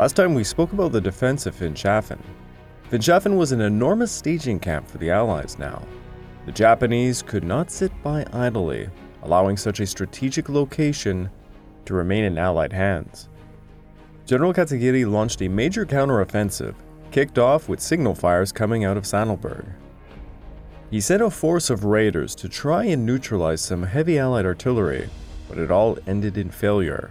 Last time we spoke about the defense of Finschhafen. Finschhafen was an enormous staging camp for the Allies now. The Japanese could not sit by idly, allowing such a strategic location to remain in Allied hands. General Katagiri launched a major counteroffensive, kicked off with signal fires coming out of Sattelberg. He sent a force of raiders to try and neutralize some heavy Allied artillery, but it all ended in failure.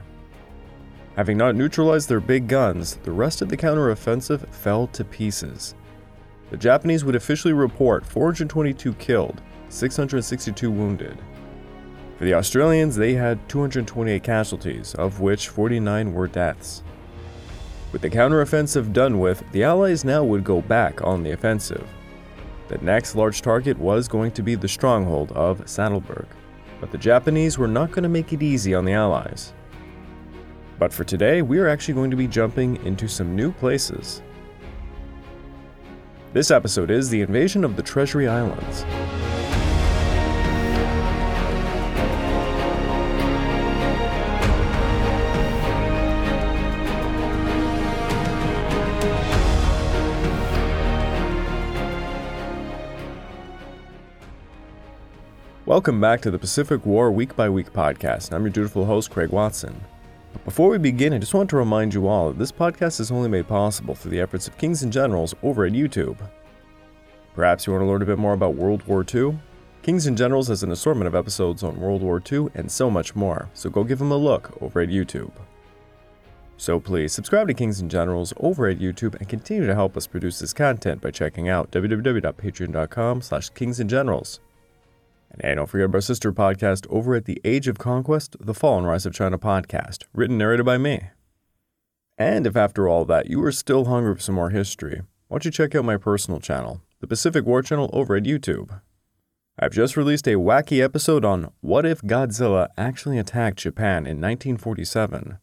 Having not neutralized their big guns, the rest of the counteroffensive fell to pieces. The Japanese would officially report 422 killed, 662 wounded. For the Australians, they had 228 casualties, of which 49 were deaths. With the counteroffensive done with, the Allies now would go back on the offensive. The next large target was going to be the stronghold of Sattelberg, but the Japanese were not going to make it easy on the Allies. But for today, we are actually going to be jumping into some new places. This episode is the invasion of the Treasury Islands. Welcome back to the Pacific War Week by Week podcast. I'm your dutiful host, Craig Watson. But before we begin, I just want to remind you all that this podcast is only made possible through the efforts of Kings and Generals over at YouTube. Perhaps you want to learn a bit more about World War II? Kings and Generals has an assortment of episodes on World War II and so much more, so go give them a look over at YouTube. So please, subscribe to Kings and Generals over at YouTube and continue to help us produce this content by checking out www.patreon.com/kingsandgenerals. And hey, don't forget about our sister podcast over at the Age of Conquest, the Fall and Rise of China podcast, written and narrated by me. And if after all that you are still hungry for some more history, why don't you check out my personal channel, the Pacific War Channel over at YouTube. I've just released a wacky episode on What If Godzilla Actually Attacked Japan in 1947.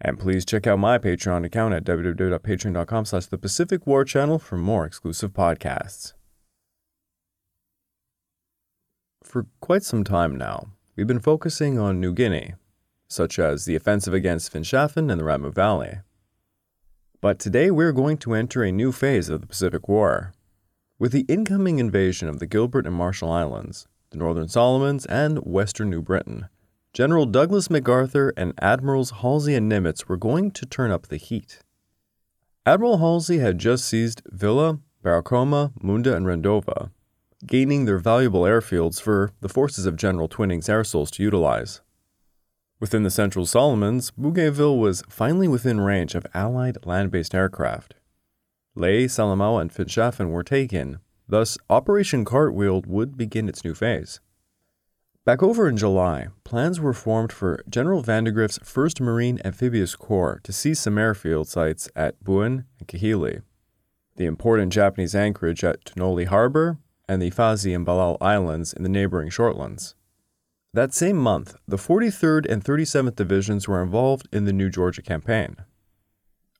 And please check out my Patreon account at www.patreon.com/the Pacific War Channel for more exclusive podcasts. For quite some time now, we've been focusing on New Guinea, such as the offensive against Finschhafen and the Ramu Valley. But today we're going to enter a new phase of the Pacific War. With the incoming invasion of the Gilbert and Marshall Islands, the Northern Solomons, and Western New Britain, General Douglas MacArthur and Admirals Halsey and Nimitz were going to turn up the heat. Admiral Halsey had just seized Villa, Barracoma, Munda, and Rendova, gaining their valuable airfields for the forces of General Twinning's airsols to utilize. Within the Central Solomons, Bougainville was finally within range of Allied land-based aircraft. Lae, Salamaua, and Finschhafen were taken, thus Operation Cartwheel would begin its new phase. Back over in July, plans were formed for General Vandegrift's 1st Marine Amphibious Corps to seize some airfield sites at Buin and Kahili, the important Japanese anchorage at Tonoli Harbor, and the Fazi and Balao Islands in the neighboring Shortlands. That same month, the 43rd and 37th Divisions were involved in the New Georgia Campaign.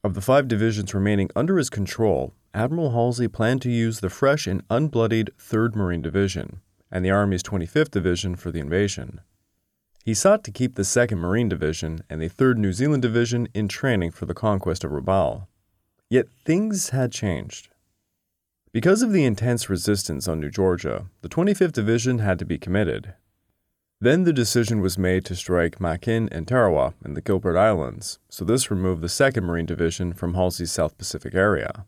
Of the 5 divisions remaining under his control, Admiral Halsey planned to use the fresh and unbloodied 3rd Marine Division and the Army's 25th Division for the invasion. He sought to keep the 2nd Marine Division and the 3rd New Zealand Division in training for the conquest of Rabaul. Yet things had changed. Because of the intense resistance on New Georgia, the 25th Division had to be committed. Then the decision was made to strike Makin and Tarawa in the Gilbert Islands, so this removed the 2nd Marine Division from Halsey's South Pacific area.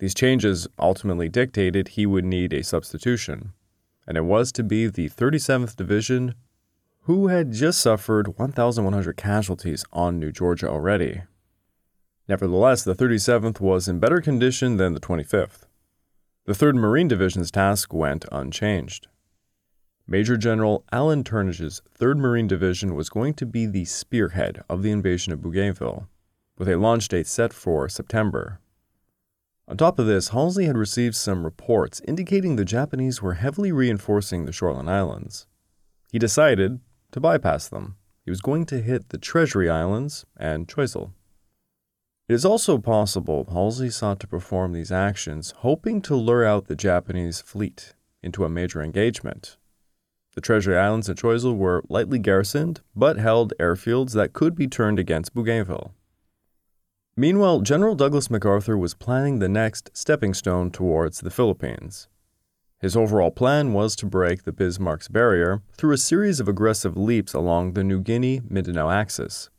These changes ultimately dictated he would need a substitution, and it was to be the 37th Division, who had just suffered 1,100 casualties on New Georgia already. Nevertheless, the 37th was in better condition than the 25th. The 3rd Marine Division's task went unchanged. Major General Alan Turnage's 3rd Marine Division was going to be the spearhead of the invasion of Bougainville, with a launch date set for September. On top of this, Halsey had received some reports indicating the Japanese were heavily reinforcing the Shortland Islands. He decided to bypass them. He was going to hit the Treasury Islands and Choiseul. It is also possible Halsey sought to perform these actions hoping to lure out the Japanese fleet into a major engagement. The Treasury Islands and Choiseul were lightly garrisoned, but held airfields that could be turned against Bougainville. Meanwhile, General Douglas MacArthur was planning the next stepping stone towards the Philippines. His overall plan was to break the Bismarck's barrier through a series of aggressive leaps along the New Guinea-Mindanao axis.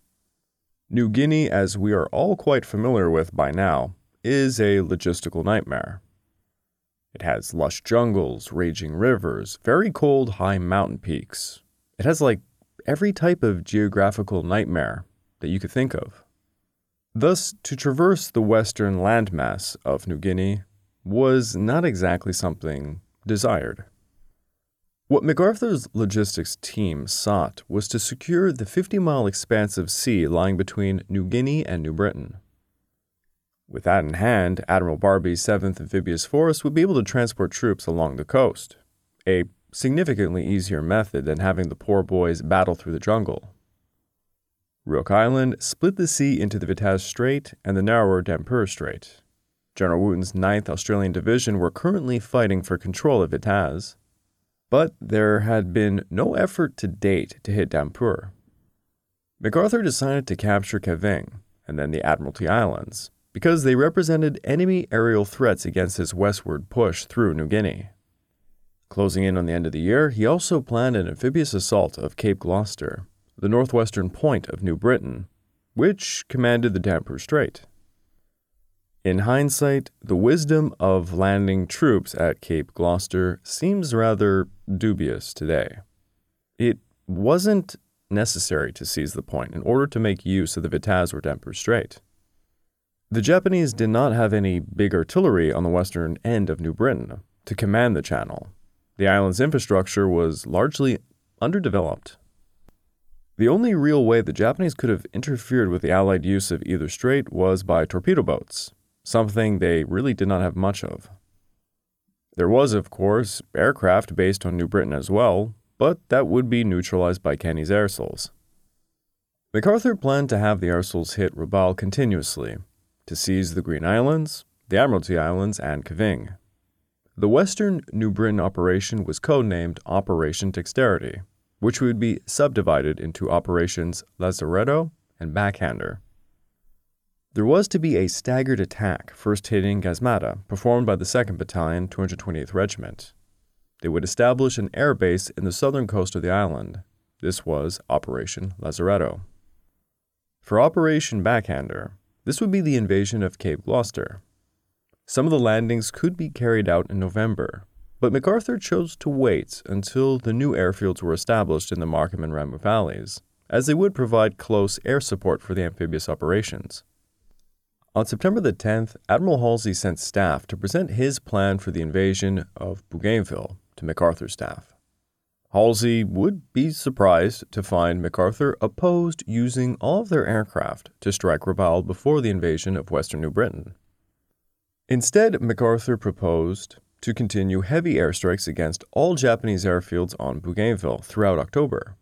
New Guinea, as we are all quite familiar with by now, is a logistical nightmare. It has lush jungles, raging rivers, very cold high mountain peaks. It has like every type of geographical nightmare that you could think of. Thus, to traverse the western landmass of New Guinea was not exactly something desired. What MacArthur's logistics team sought was to secure the 50-mile expanse of sea lying between New Guinea and New Britain. With that in hand, Admiral Barbee's 7th Amphibious Force would be able to transport troops along the coast, a significantly easier method than having the poor boys battle through the jungle. Rook Island split the sea into the Vitaz Strait and the narrower Dampier Strait. General Wooten's 9th Australian Division were currently fighting for control of Vitaz, but there had been no effort to date to hit Dampier. MacArthur decided to capture Kaving and then the Admiralty Islands because they represented enemy aerial threats against his westward push through New Guinea. Closing in on the end of the year, he also planned an amphibious assault of Cape Gloucester, the northwestern point of New Britain, which commanded the Dampier Strait. In hindsight, the wisdom of landing troops at Cape Gloucester seems rather dubious today. It wasn't necessary to seize the point in order to make use of the Vitaz or Dampier Strait. The Japanese did not have any big artillery on the western end of New Britain to command the channel. The island's infrastructure was largely underdeveloped. The only real way the Japanese could have interfered with the Allied use of either strait was by torpedo boats, something they really did not have much of. There was, of course, aircraft based on New Britain as well, but that would be neutralized by Kenny's airsols. MacArthur planned to have the airsols hit Rabaul continuously, to seize the Green Islands, the Admiralty Islands, and Kaving. The Western New Britain operation was codenamed Operation Dexterity, which would be subdivided into Operations Lazaretto and Backhander. There was to be a staggered attack, first hitting Gasmata, performed by the 2nd Battalion, 228th Regiment. They would establish an air base in the southern coast of the island. This was Operation Lazaretto. For Operation Backhander, this would be the invasion of Cape Gloucester. Some of the landings could be carried out in November, but MacArthur chose to wait until the new airfields were established in the Markham and Ramu valleys, as they would provide close air support for the amphibious operations. On September the 10th, Admiral Halsey sent staff to present his plan for the invasion of Bougainville to MacArthur's staff. Halsey would be surprised to find MacArthur opposed using all of their aircraft to strike Rabaul before the invasion of western New Britain. Instead, MacArthur proposed to continue heavy airstrikes against all Japanese airfields on Bougainville throughout October.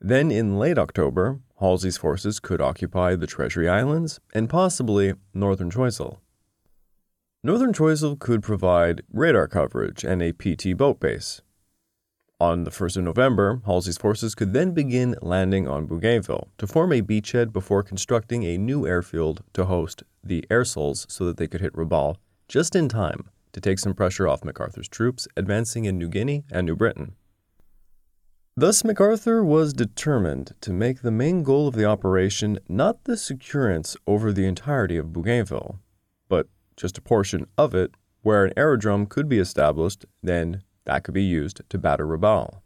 Then in late October, Halsey's forces could occupy the Treasury Islands and possibly northern Choiseul. Northern Choiseul could provide radar coverage and a PT boat base. On the 1st of November, Halsey's forces could then begin landing on Bougainville to form a beachhead before constructing a new airfield to host the airsols so that they could hit Rabaul just in time to take some pressure off MacArthur's troops advancing in New Guinea and New Britain. Thus, MacArthur was determined to make the main goal of the operation not the securance over the entirety of Bougainville, but just a portion of it where an aerodrome could be established, then that could be used to batter Rabaul.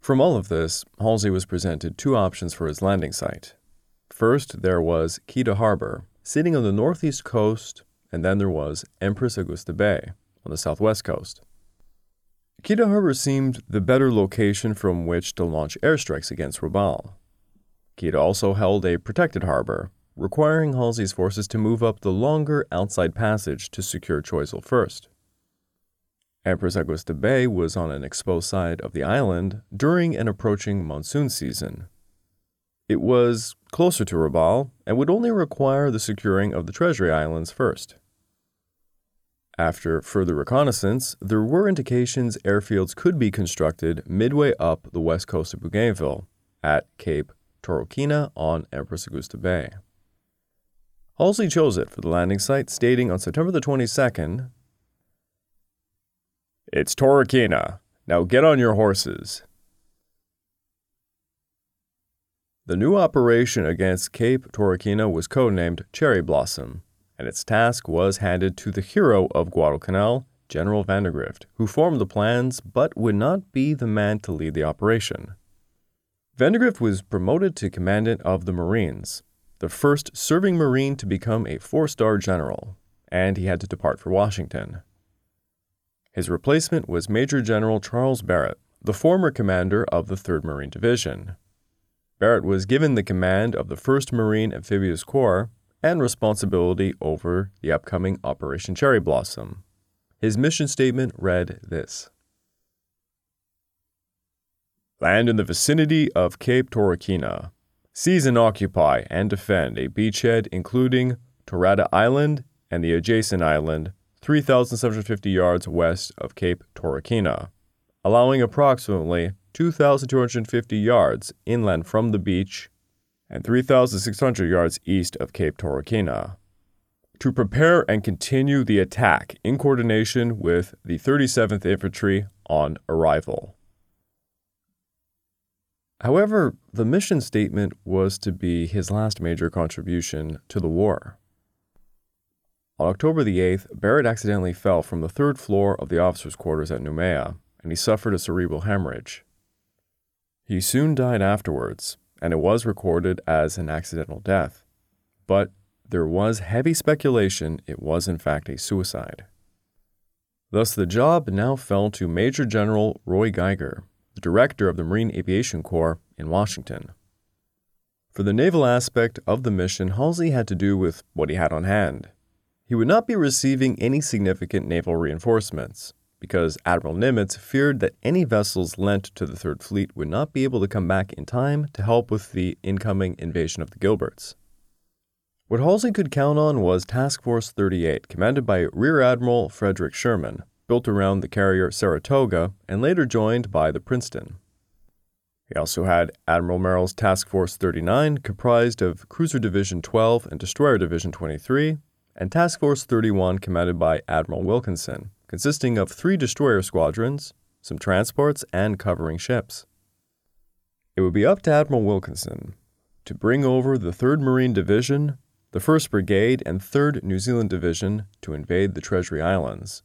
From all of this, Halsey was presented two options for his landing site. First, there was Kedah Harbor, sitting on the northeast coast, and then there was Empress Augusta Bay on the southwest coast. Kedah Harbor seemed the better location from which to launch airstrikes against Rabaul. Kedah also held a protected harbor, requiring Halsey's forces to move up the longer outside passage to secure Choiseul first. Empress Augusta Bay was on an exposed side of the island during an approaching monsoon season. It was closer to Rabaul and would only require the securing of the Treasury Islands first. After further reconnaissance, there were indications airfields could be constructed midway up the west coast of Bougainville at Cape Torokina on Empress Augusta Bay. Halsey chose it for the landing site, stating on September the 22nd, "It's Torquay. Now get on your horses." The new operation against Cape Torquay was codenamed Cherry Blossom, and its task was handed to the hero of Guadalcanal, General Vandegrift, who formed the plans but would not be the man to lead the operation. Vandegrift was promoted to commandant of the Marines, the first serving Marine to become a four-star general, and he had to depart for Washington. His replacement was Major General Charles Barrett, the former commander of the 3rd Marine Division. Barrett was given the command of the 1st Marine Amphibious Corps and responsibility over the upcoming Operation Cherry Blossom. His mission statement read this: "Land in the vicinity of Cape Torquay. Seize and occupy and defend a beachhead including Torada Island and the adjacent island 3,750 yards west of Cape Torquay, allowing approximately 2,250 yards inland from the beach and 3,600 yards east of Cape Torquay, to prepare and continue the attack in coordination with the 37th Infantry on arrival." However, the mission statement was to be his last major contribution to the war. On October the 8th, Barrett accidentally fell from the third floor of the officers' quarters at Noumea, and he suffered a cerebral hemorrhage. He soon died afterwards, and it was recorded as an accidental death, but there was heavy speculation it was in fact a suicide. Thus, the job now fell to Major General Roy Geiger, the director of the Marine Aviation Corps in Washington. For the naval aspect of the mission, Halsey had to do with what he had on hand. He would not be receiving any significant naval reinforcements, because Admiral Nimitz feared that any vessels lent to the Third Fleet would not be able to come back in time to help with the incoming invasion of the Gilberts. What Halsey could count on was Task Force 38, commanded by Rear Admiral Frederick Sherman, built around the carrier Saratoga and later joined by the Princeton. He also had Admiral Merrill's Task Force 39, comprised of Cruiser Division 12 and Destroyer Division 23, and Task Force 31, commanded by Admiral Wilkinson, consisting of 3 destroyer squadrons, some transports, and covering ships. It would be up to Admiral Wilkinson to bring over the 3rd Marine Division, the 1st Brigade and 3rd New Zealand Division to invade the Treasury Islands.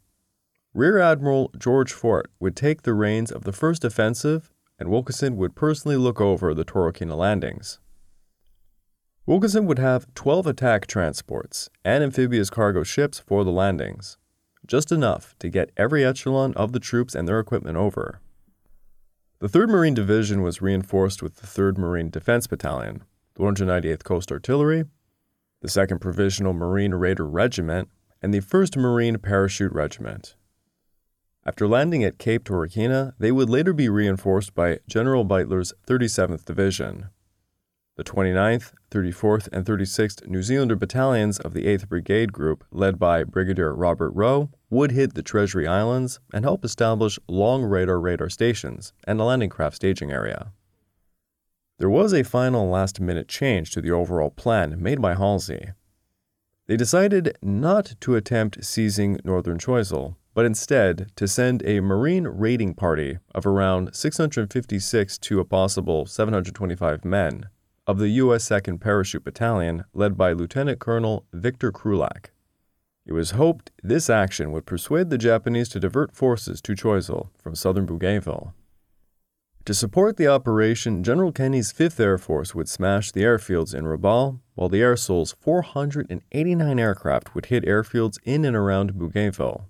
Rear Admiral George Fort would take the reins of the first offensive, and Wilkinson would personally look over the Torquay landings. Wilkinson would have 12 attack transports and amphibious cargo ships for the landings, just enough to get every echelon of the troops and their equipment over. The 3rd Marine Division was reinforced with the 3rd Marine Defense Battalion, the 198th Coast Artillery, the 2nd Provisional Marine Raider Regiment, and the 1st Marine Parachute Regiment. After landing at Cape Torquay, they would later be reinforced by General Beitler's 37th Division. The 29th, 34th, and 36th New Zealander battalions of the 8th Brigade Group, led by Brigadier Robert Rowe, would hit the Treasury Islands and help establish long radar stations and a landing craft staging area. There was a final last-minute change to the overall plan made by Halsey. They decided not to attempt seizing northern Choiseul, but instead to send a Marine raiding party of around 656 to a possible 725 men of the U.S. 2nd Parachute Battalion led by Lieutenant Colonel Victor Krulak. It was hoped this action would persuade the Japanese to divert forces to Choiseul from southern Bougainville. To support the operation, General Kenny's 5th Air Force would smash the airfields in Rabaul, while the Airsol's 489 aircraft would hit airfields in and around Bougainville.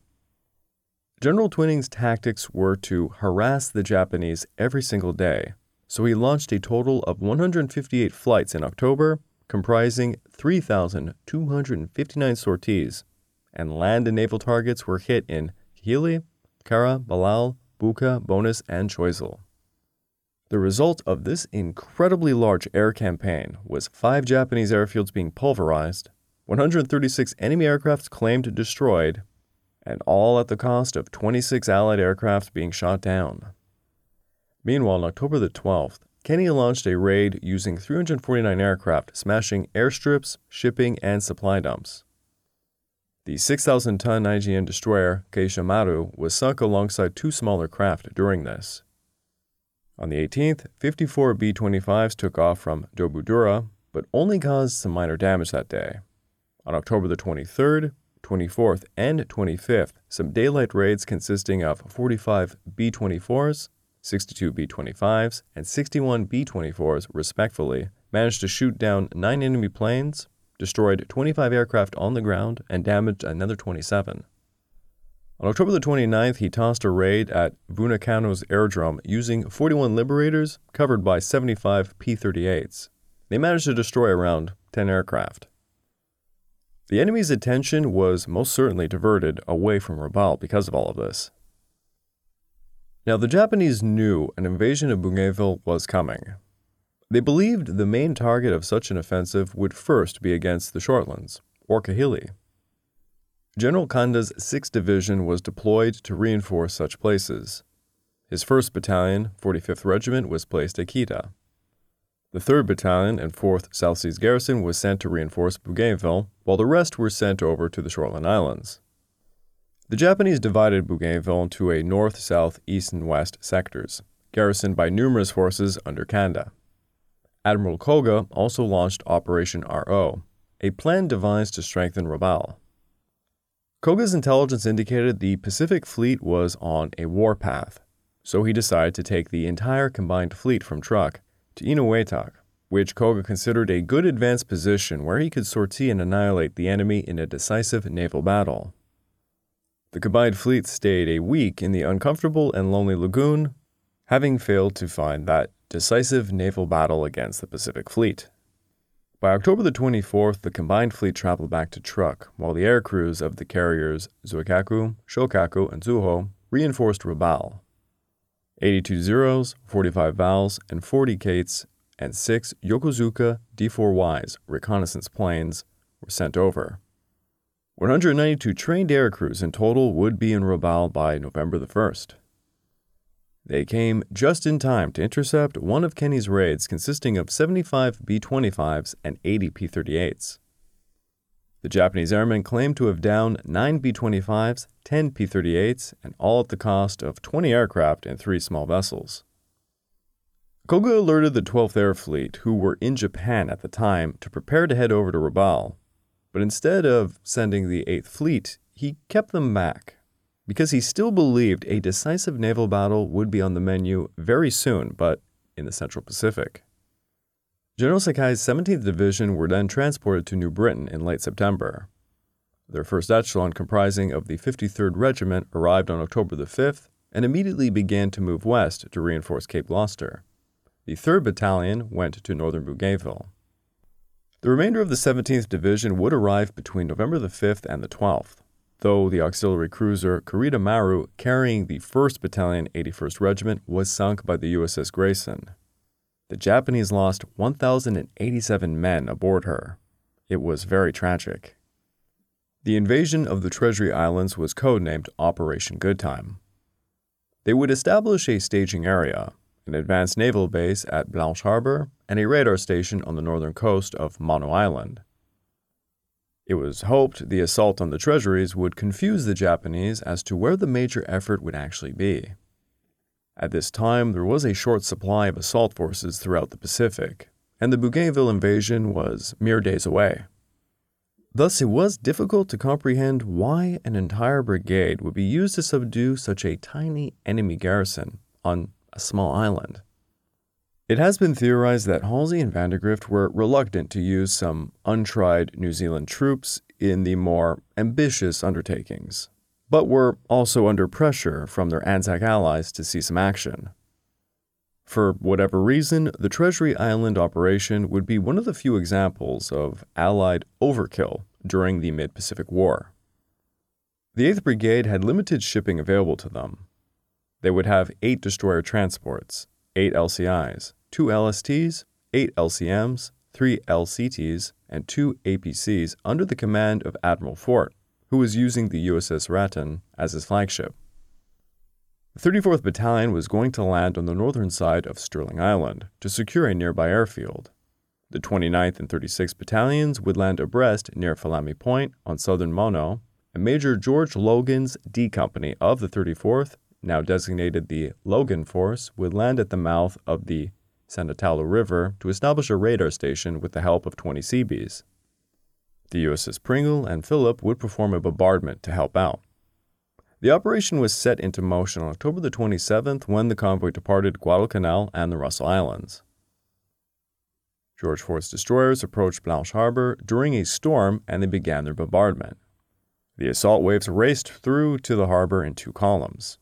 General Twinning's tactics were to harass the Japanese every single day, so he launched a total of 158 flights in October, comprising 3,259 sorties, and land and naval targets were hit in Hili, Kara, Balal, Buka, Bonas, and Choiseul. The result of this incredibly large air campaign was 5 Japanese airfields being pulverized, 136 enemy aircraft claimed destroyed, and all at the cost of 26 Allied aircraft being shot down. Meanwhile, on October the 12th, Kenya launched a raid using 349 aircraft, smashing airstrips, shipping, and supply dumps. The 6,000-ton IGN destroyer, Keishamaru, was sunk alongside two smaller craft during this. On the 18th, 54 B-25s took off from Dobudura, but only caused some minor damage that day. On October the 23rd, 24th, and 25th, some daylight raids consisting of 45 B-24s, 62 B-25s, and 61 B-24s, respectively, managed to shoot down 9 enemy planes, destroyed 25 aircraft on the ground, and damaged another 27. On October the 29th, he tossed a raid at Vunacano's airdrome using 41 Liberators covered by 75 P-38s. They managed to destroy around 10 aircraft. The enemy's attention was most certainly diverted away from Rabaul because of all of this. Now, the Japanese knew an invasion of Bougainville was coming. They believed the main target of such an offensive would first be against the Shortlands, or Kahili. General Kanda's 6th Division was deployed to reinforce such places. His 1st Battalion, 45th Regiment, was placed at Kita. The 3rd Battalion and 4th South Seas Garrison was sent to reinforce Bougainville, while the rest were sent over to the Shortland Islands. The Japanese divided Bougainville into a north, south, east, and west sectors, garrisoned by numerous forces under Kanda. Admiral Koga also launched Operation RO, a plan devised to strengthen Rabaul. Koga's intelligence indicated the Pacific Fleet was on a warpath, so he decided to take the entire combined fleet from Truk to Inuiatak, which Koga considered a good advanced position where he could sortie and annihilate the enemy in a decisive naval battle. The combined fleet stayed a week in the uncomfortable and lonely lagoon, having failed to find that decisive naval battle against the Pacific Fleet. By October the 24th, the combined fleet traveled back to Truk, while the air crews of the carriers Zuikaku, Shokaku, and Zuho reinforced Rabaul. 82 Zeros, 45 Vals, and 40 Kates, and 6 Yokozuka D4Ys reconnaissance planes were sent over. 192 trained air crews in total would be in Rabaul by November the 1st. They came just in time to intercept one of Kenny's raids consisting of 75 B-25s and 80 P-38s. The Japanese airmen claimed to have downed 9 B-25s, 10 P-38s, and all at the cost of 20 aircraft and 3 small vessels. Koga alerted the 12th Air Fleet, who were in Japan at the time, to prepare to head over to Rabaul. But instead of sending the 8th Fleet, he kept them back, because he still believed a decisive naval battle would be on the menu very soon, but in the Central Pacific. General Sakai's 17th Division were then transported to New Britain in late September. Their first echelon, comprising of the 53rd Regiment, arrived on October the 5th and immediately began to move west to reinforce Cape Gloucester. The 3rd Battalion went to northern Bougainville. The remainder of the 17th Division would arrive between November the 5th and the 12th, though the auxiliary cruiser Kurita Maru, carrying the 1st Battalion, 81st Regiment, was sunk by the USS Grayson. The Japanese lost 1,087 men aboard her. It was very tragic. The invasion of the Treasury Islands was codenamed Operation Goodtime. They would establish a staging area, an advanced naval base at Blanche Harbor, and a radar station on the northern coast of Mono Island. It was hoped the assault on the treasuries would confuse the Japanese as to where the major effort would actually be. At this time, there was a short supply of assault forces throughout the Pacific, and the Bougainville invasion was mere days away. Thus, it was difficult to comprehend why an entire brigade would be used to subdue such a tiny enemy garrison on a small island. It has been theorized that Halsey and Vandegrift were reluctant to use some untried New Zealand troops in the more ambitious undertakings, but were also under pressure from their Anzac allies to see some action. For whatever reason, the Treasury Island operation would be one of the few examples of Allied overkill during the mid-Pacific War. The 8th Brigade had limited shipping available to them. They would have 8 destroyer transports, 8 LCIs, 2 LSTs, 8 LCMs, 3 LCTs, and 2 APCs under the command of Admiral Fort, who was using the USS Raton as his flagship. The 34th Battalion was going to land on the northern side of Sterling Island to secure a nearby airfield. The 29th and 36th Battalions would land abreast near Falami Point on southern Mono, and Major George Logan's D Company of the 34th, now designated the Logan Force, would land at the mouth of the San Italo River to establish a radar station with the help of 20 Seabees. The USS Pringle and Phillip would perform a bombardment to help out. The operation was set into motion on October the 27th when the convoy departed Guadalcanal and the Russell Islands. George Fort's destroyers approached Blanche Harbor during a storm and they began their bombardment. The assault waves raced through to the harbor in two columns.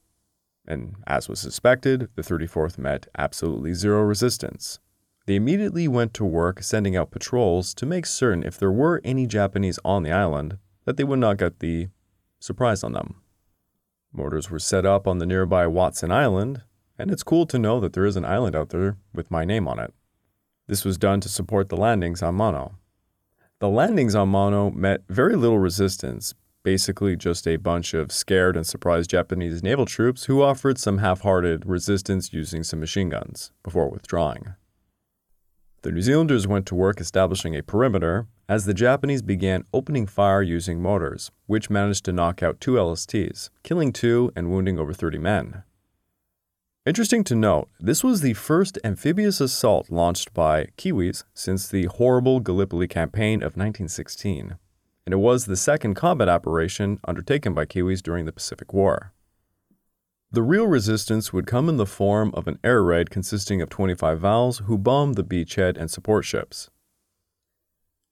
And as was suspected, the 34th met absolutely zero resistance. They immediately went to work sending out patrols to make certain if there were any Japanese on the island that they would not get the surprise on them. Mortars were set up on the nearby Watson Island, and it's cool to know that there is an island out there with my name on it. This was done to support the landings on Mono. The landings on Mono met very little resistance, basically just a bunch of scared and surprised Japanese naval troops who offered some half-hearted resistance using some machine guns before withdrawing. The New Zealanders went to work establishing a perimeter as the Japanese began opening fire using mortars, which managed to knock out two LSTs, killing two and wounding over 30 men. Interesting to note, this was the first amphibious assault launched by Kiwis since the horrible Gallipoli campaign of 1916. And it was the second combat operation undertaken by Kiwis during the Pacific War. The real resistance would come in the form of an air raid consisting of 25 Vals who bombed the beachhead and support ships.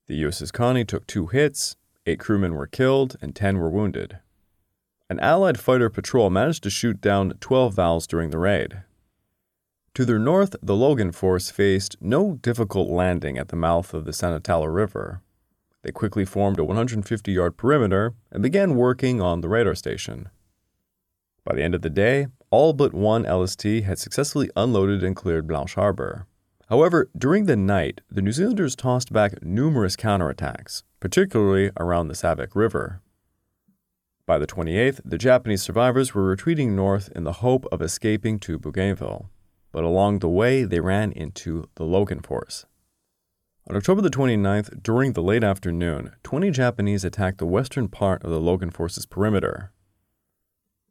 The USS Connie took two hits, 8 crewmen were killed, and 10 were wounded. An Allied fighter patrol managed to shoot down 12 Vals during the raid. To their north, the Logan Force faced no difficult landing at the mouth of the San Italo River. They quickly formed a 150-yard perimeter and began working on the radar station. By the end of the day, all but one LST had successfully unloaded and cleared Blanche Harbor. However, during the night, the New Zealanders tossed back numerous counterattacks, particularly around the Savik River. By the 28th, the Japanese survivors were retreating north in the hope of escaping to Bougainville, but along the way they ran into the Logan Force. On October the 29th, during the late afternoon, 20 Japanese attacked the western part of the Logan Force's perimeter.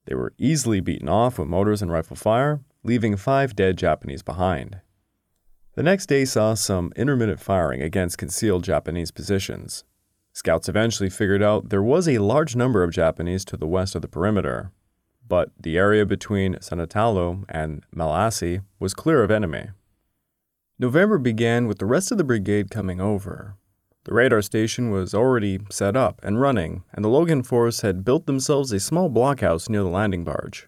They were easily beaten off with mortars and rifle fire, leaving 5 dead Japanese behind. The next day saw some intermittent firing against concealed Japanese positions. Scouts eventually figured out there was a large number of Japanese to the west of the perimeter, but the area between San Italo and Malassy was clear of enemy. November began with the rest of the brigade coming over. The radar station was already set up and running, and the Logan Force had built themselves a small blockhouse near the landing barge.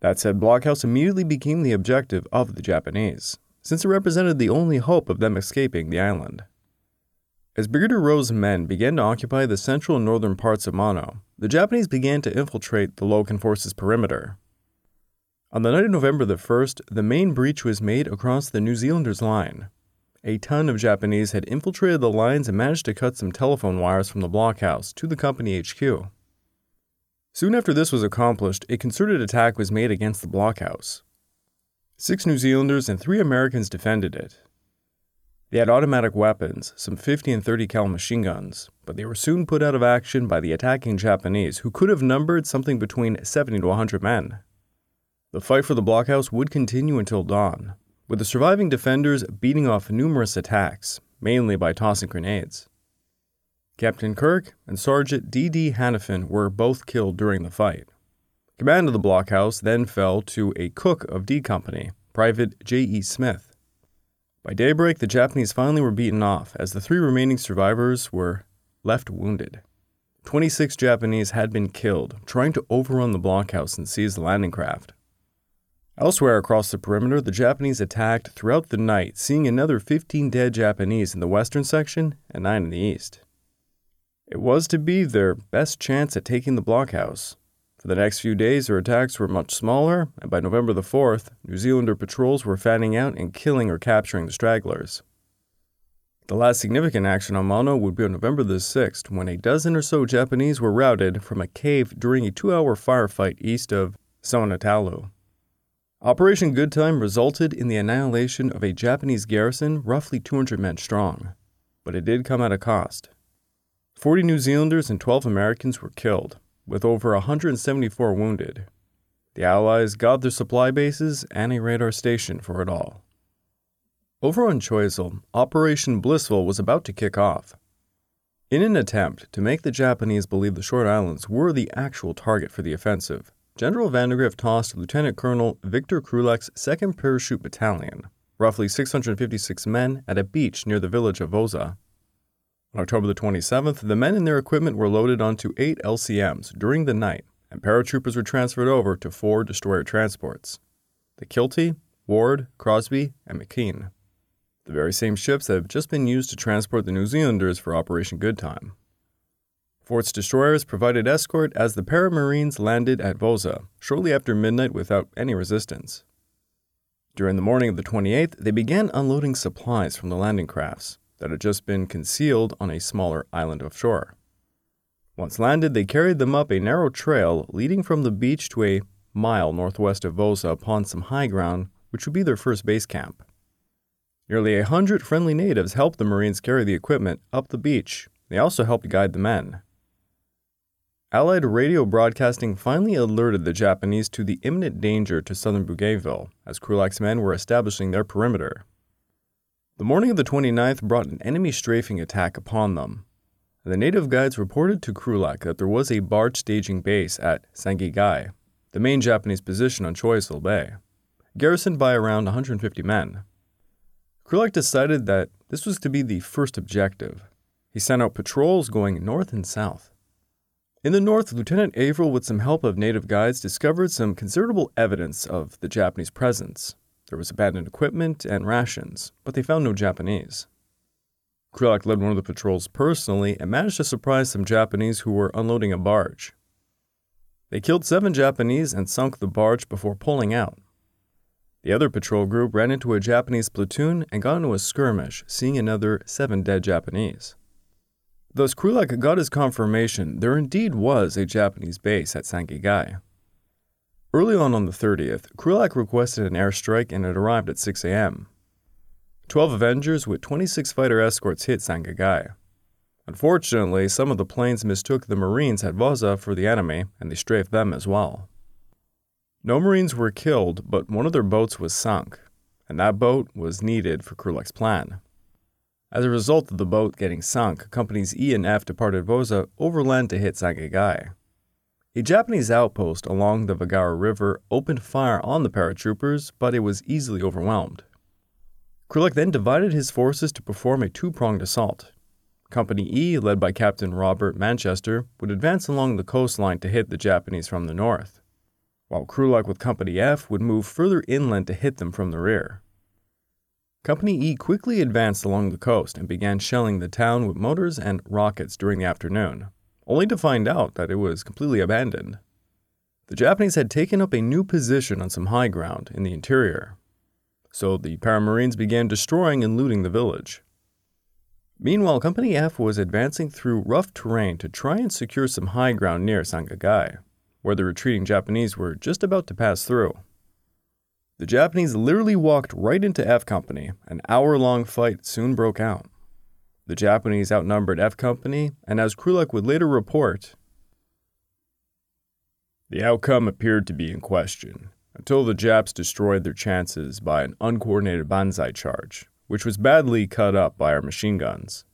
That said blockhouse immediately became the objective of the Japanese, since it represented the only hope of them escaping the island. As Brigadier Rowe's men began to occupy the central and northern parts of Mono, the Japanese began to infiltrate the Logan Force's perimeter. On the night of November the 1st, the main breach was made across the New Zealanders' line. A ton of Japanese had infiltrated the lines and managed to cut some telephone wires from the blockhouse to the company HQ. Soon after this was accomplished, a concerted attack was made against the blockhouse. 6 New Zealanders and 3 Americans defended it. They had automatic weapons, some 50 and 30 cal machine guns, but they were soon put out of action by the attacking Japanese, who could have numbered something between 70 to 100 men. The fight for the blockhouse would continue until dawn, with the surviving defenders beating off numerous attacks, mainly by tossing grenades. Captain Kirk and Sergeant D.D. Hannafin were both killed during the fight. Command of the blockhouse then fell to a cook of D Company, Private J.E. Smith. By daybreak, the Japanese finally were beaten off as the 3 remaining survivors were left wounded. 26 Japanese had been killed trying to overrun the blockhouse and seize the landing craft. Elsewhere across the perimeter, the Japanese attacked throughout the night, seeing another 15 dead Japanese in the western section and 9 in the east. It was to be their best chance at taking the blockhouse. For the next few days, their attacks were much smaller, and by November the 4th, New Zealander patrols were fanning out and killing or capturing the stragglers. The last significant action on Mono would be on November the 6th, when a dozen or so Japanese were routed from a cave during a 2-hour firefight east of Sonotalo. Operation Goodtime resulted in the annihilation of a Japanese garrison roughly 200 men strong, but it did come at a cost. 40 New Zealanders and 12 Americans were killed, with over 174 wounded. The Allies got their supply bases and a radar station for it all. Over on Choiseul, Operation Blissful was about to kick off. In an attempt to make the Japanese believe the Short Islands were the actual target for the offensive, General Vandegrift tossed Lieutenant Colonel Victor Krulak's 2nd Parachute Battalion, roughly 656 men, at a beach near the village of Oza. On October the 27th, the men and their equipment were loaded onto 8 LCMs during the night, and paratroopers were transferred over to 4 destroyer transports, the Kilty, Ward, Crosby, and McKean, the very same ships that have just been used to transport the New Zealanders for Operation Goodtime. Fort's destroyers provided escort as the Paramarines landed at Voza shortly after midnight without any resistance. During the morning of the 28th, they began unloading supplies from the landing crafts that had just been concealed on a smaller island offshore. Once landed, they carried them up a narrow trail leading from the beach to a mile northwest of Voza upon some high ground, which would be their first base camp. Nearly 100 friendly natives helped the Marines carry the equipment up the beach. They also helped guide the men. Allied radio broadcasting finally alerted the Japanese to the imminent danger to southern Bougainville as Krulak's men were establishing their perimeter. The morning of the 29th brought an enemy strafing attack upon them. The native guides reported to Krulak that there was a barge staging base at Sangigai, the main Japanese position on Choiseul Bay, garrisoned by around 150 men. Krulak decided that this was to be the first objective. He sent out patrols going north and south. In the north, Lieutenant Averill, with some help of native guides, discovered some considerable evidence of the Japanese presence. There was abandoned equipment and rations, but they found no Japanese. Krulak led one of the patrols personally and managed to surprise some Japanese who were unloading a barge. They killed 7 Japanese and sunk the barge before pulling out. The other patrol group ran into a Japanese platoon and got into a skirmish, seeing another 7 dead Japanese. Thus, Krulak got his confirmation there indeed was a Japanese base at Sangigai. Early on the 30th, Krulak requested an airstrike and it arrived at 6 a.m. 12 Avengers with 26 fighter escorts hit Sangigai. Unfortunately, some of the planes mistook the Marines at Voza for the enemy and they strafed them as well. No Marines were killed, but one of their boats was sunk, and that boat was needed for Krulak's plan. As a result of the boat getting sunk, Companies E and F departed Voza overland to hit Sangigai. A Japanese outpost along the Vagara River opened fire on the paratroopers, but it was easily overwhelmed. Krulak then divided his forces to perform a two-pronged assault. Company E, led by Captain Robert Manchester, would advance along the coastline to hit the Japanese from the north, while Krulak with Company F would move further inland to hit them from the rear. Company E quickly advanced along the coast and began shelling the town with mortars and rockets during the afternoon, only to find out that it was completely abandoned. The Japanese had taken up a new position on some high ground in the interior, so the Paramarines began destroying and looting the village. Meanwhile, Company F was advancing through rough terrain to try and secure some high ground near Sangigai, where the retreating Japanese were just about to pass through. The Japanese literally walked right into F Company. An hour-long fight soon broke out. The Japanese outnumbered F Company, and as Krulak would later report, the outcome appeared to be in question, until the Japs destroyed their chances by an uncoordinated banzai charge, which was badly cut up by our machine guns.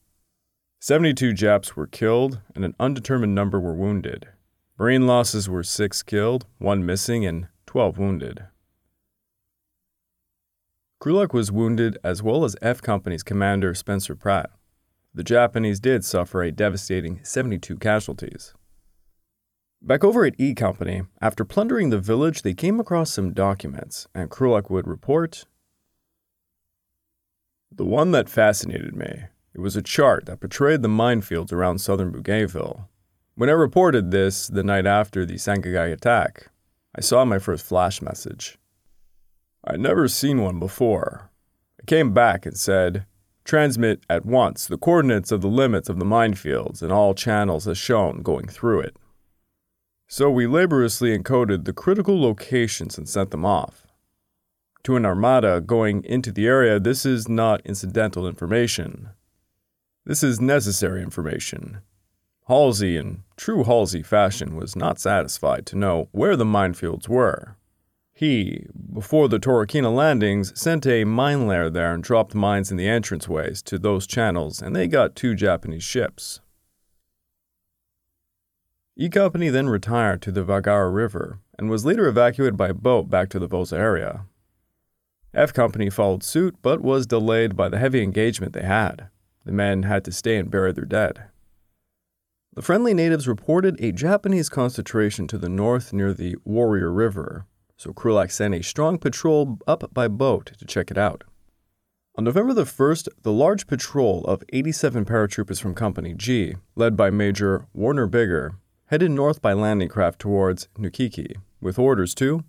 72 Japs were killed, and an undetermined number were wounded. Marine losses were 6 killed, 1 missing, and 12 wounded. Krulak was wounded, as well as F Company's commander, Spencer Pratt. The Japanese did suffer a devastating 72 casualties. Back over at E Company, after plundering the village, they came across some documents, and Krulak would report, "The one that fascinated me, it was a chart that portrayed the minefields around southern Bougainville. When I reported this the night after the Sangigai attack, I saw my first flash message. I'd never seen one before. It came back and said, 'Transmit at once the coordinates of the limits of the minefields and all channels as shown going through it.' So we laboriously encoded the critical locations and sent them off. To an armada going into the area, this is not incidental information. This is necessary information. Halsey, in true Halsey fashion, was not satisfied to know where the minefields were. He, before the Torquena landings, sent a mine layer there and dropped mines in the entranceways to those channels, and they got 2 Japanese ships. E Company then retired to the Vagara River and was later evacuated by boat back to the Vosa area. F Company followed suit but was delayed by the heavy engagement they had. The men had to stay and bury their dead. The friendly natives reported a Japanese concentration to the north near the Warrior River, so Krulak sent a strong patrol up by boat to check it out. On November the 1st, the large patrol of 87 paratroopers from Company G, led by Major Warner Bigger, headed north by landing craft towards Nukiki, with orders to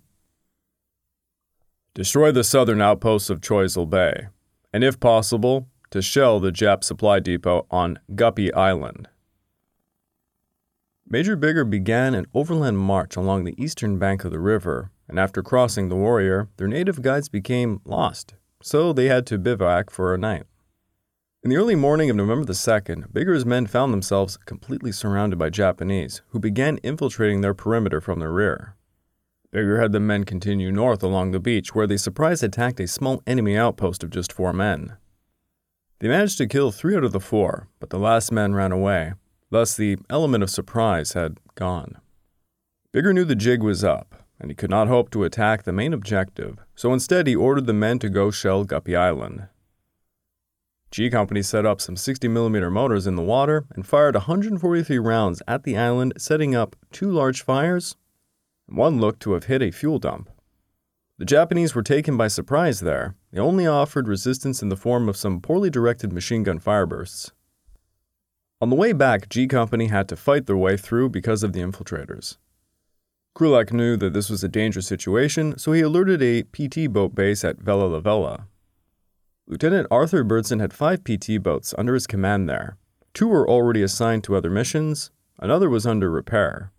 destroy the southern outposts of Choiseul Bay, and if possible, to shell the Jap supply depot on Guppy Island. Major Bigger began an overland march along the eastern bank of the river, and after crossing the Warrior, their native guides became lost, so they had to bivouac for a night. In the early morning of November the 2nd, Bigger's men found themselves completely surrounded by Japanese, who began infiltrating their perimeter from the rear. Bigger had the men continue north along the beach, where they surprise attacked a small enemy outpost of just 4 men. They managed to kill 3 out of the 4, but the last man ran away. Thus, the element of surprise had gone. Bigger knew the jig was up, and he could not hope to attack the main objective, so instead he ordered the men to go shell Guppy Island. G Company set up some 60mm mortars in the water and fired 143 rounds at the island, setting up 2 large fires. One looked to have hit a fuel dump. The Japanese were taken by surprise there. They only offered resistance in the form of some poorly directed machine gun firebursts. On the way back, G Company had to fight their way through because of the infiltrators. Krulak knew that this was a dangerous situation, so he alerted a PT boat base at Vela La Vela. Lieutenant Arthur Birdson had 5 PT boats under his command there. 2 were already assigned to other missions, another was under repair.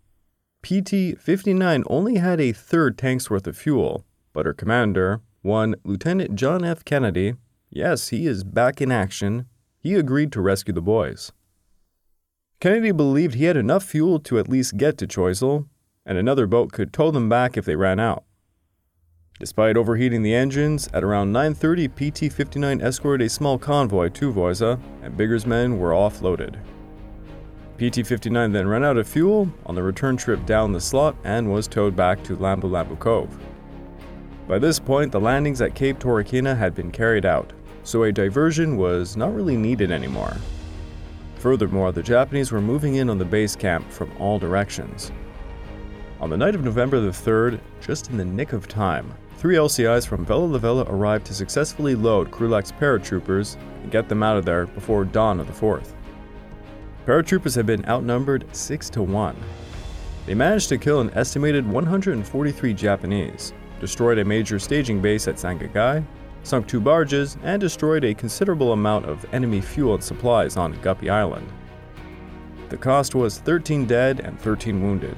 PT-59 only had a 3rd tank's worth of fuel, but her commander, one Lieutenant John F. Kennedy, yes, he is back in action, he agreed to rescue the boys. Kennedy believed he had enough fuel to at least get to Choiseul, and another boat could tow them back if they ran out. Despite overheating the engines, at around 9:30, PT-59 escorted a small convoy to Voisa, and Bigger's men were offloaded. PT-59 then ran out of fuel on the return trip down the slot and was towed back to Lambu Lambu Cove. By this point, the landings at Cape Torquena had been carried out, so a diversion was not really needed anymore. Furthermore, the Japanese were moving in on the base camp from all directions. On the night of November the 3rd, just in the nick of time, 3 LCIs from Vela La Vela arrived to successfully load Krulak's paratroopers and get them out of there before dawn of the 4th. Paratroopers had been outnumbered 6-1. They managed to kill an estimated 143 Japanese, destroyed a major staging base at Sangagai, sunk 2 barges, and destroyed a considerable amount of enemy fuel and supplies on Guppy Island. The cost was 13 dead and 13 wounded.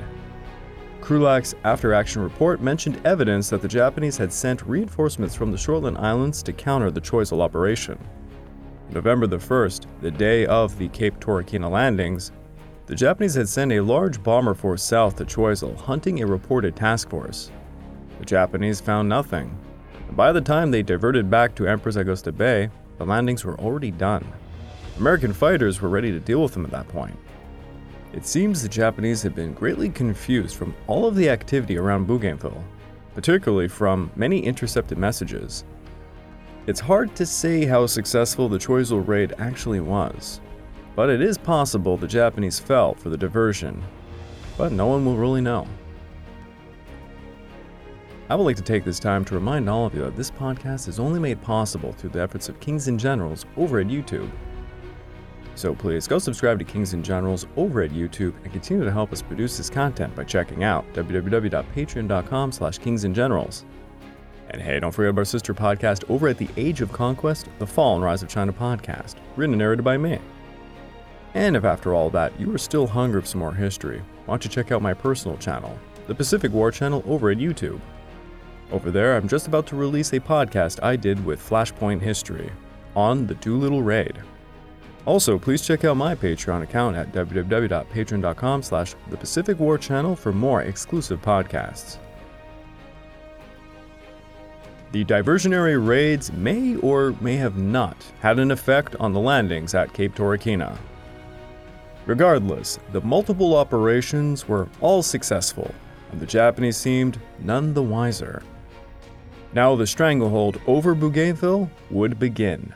Krulak's after-action report mentioned evidence that the Japanese had sent reinforcements from the Shortland Islands to counter the Choiseul operation. November the 1st, the day of the Cape Torquena landings, the Japanese had sent a large bomber force south to Choiseul, hunting a reported task force. The Japanese found nothing. By the time they diverted back to Empress Augusta Bay, the landings were already done. American fighters were ready to deal with them at that point. It seems the Japanese had been greatly confused from all of the activity around Bougainville, particularly from many intercepted messages. It's hard to say how successful the Choiseul raid actually was, but it is possible the Japanese fell for the diversion, but no one will really know. I would like to take this time to remind all of you that this podcast is only made possible through the efforts of Kings and Generals over at YouTube. So please go subscribe to Kings and Generals over at YouTube and continue to help us produce this content by checking out www.patreon.com/kingsandgenerals. And hey, don't forget about our sister podcast over at the Age of Conquest, the Fall and Rise of China podcast, written and narrated by me. And if after all that you are still hungry for some more history, why don't you check out my personal channel, the Pacific War Channel over at YouTube. Over there, I'm just about to release a podcast I did with Flashpoint History on the Doolittle Raid. Also, please check out my Patreon account at www.patreon.com/the Pacific War Channel for more exclusive podcasts. The diversionary raids may or may have not had an effect on the landings at Cape Torrikina. Regardless, the multiple operations were all successful, and the Japanese seemed none the wiser. Now the stranglehold over Bougainville would begin.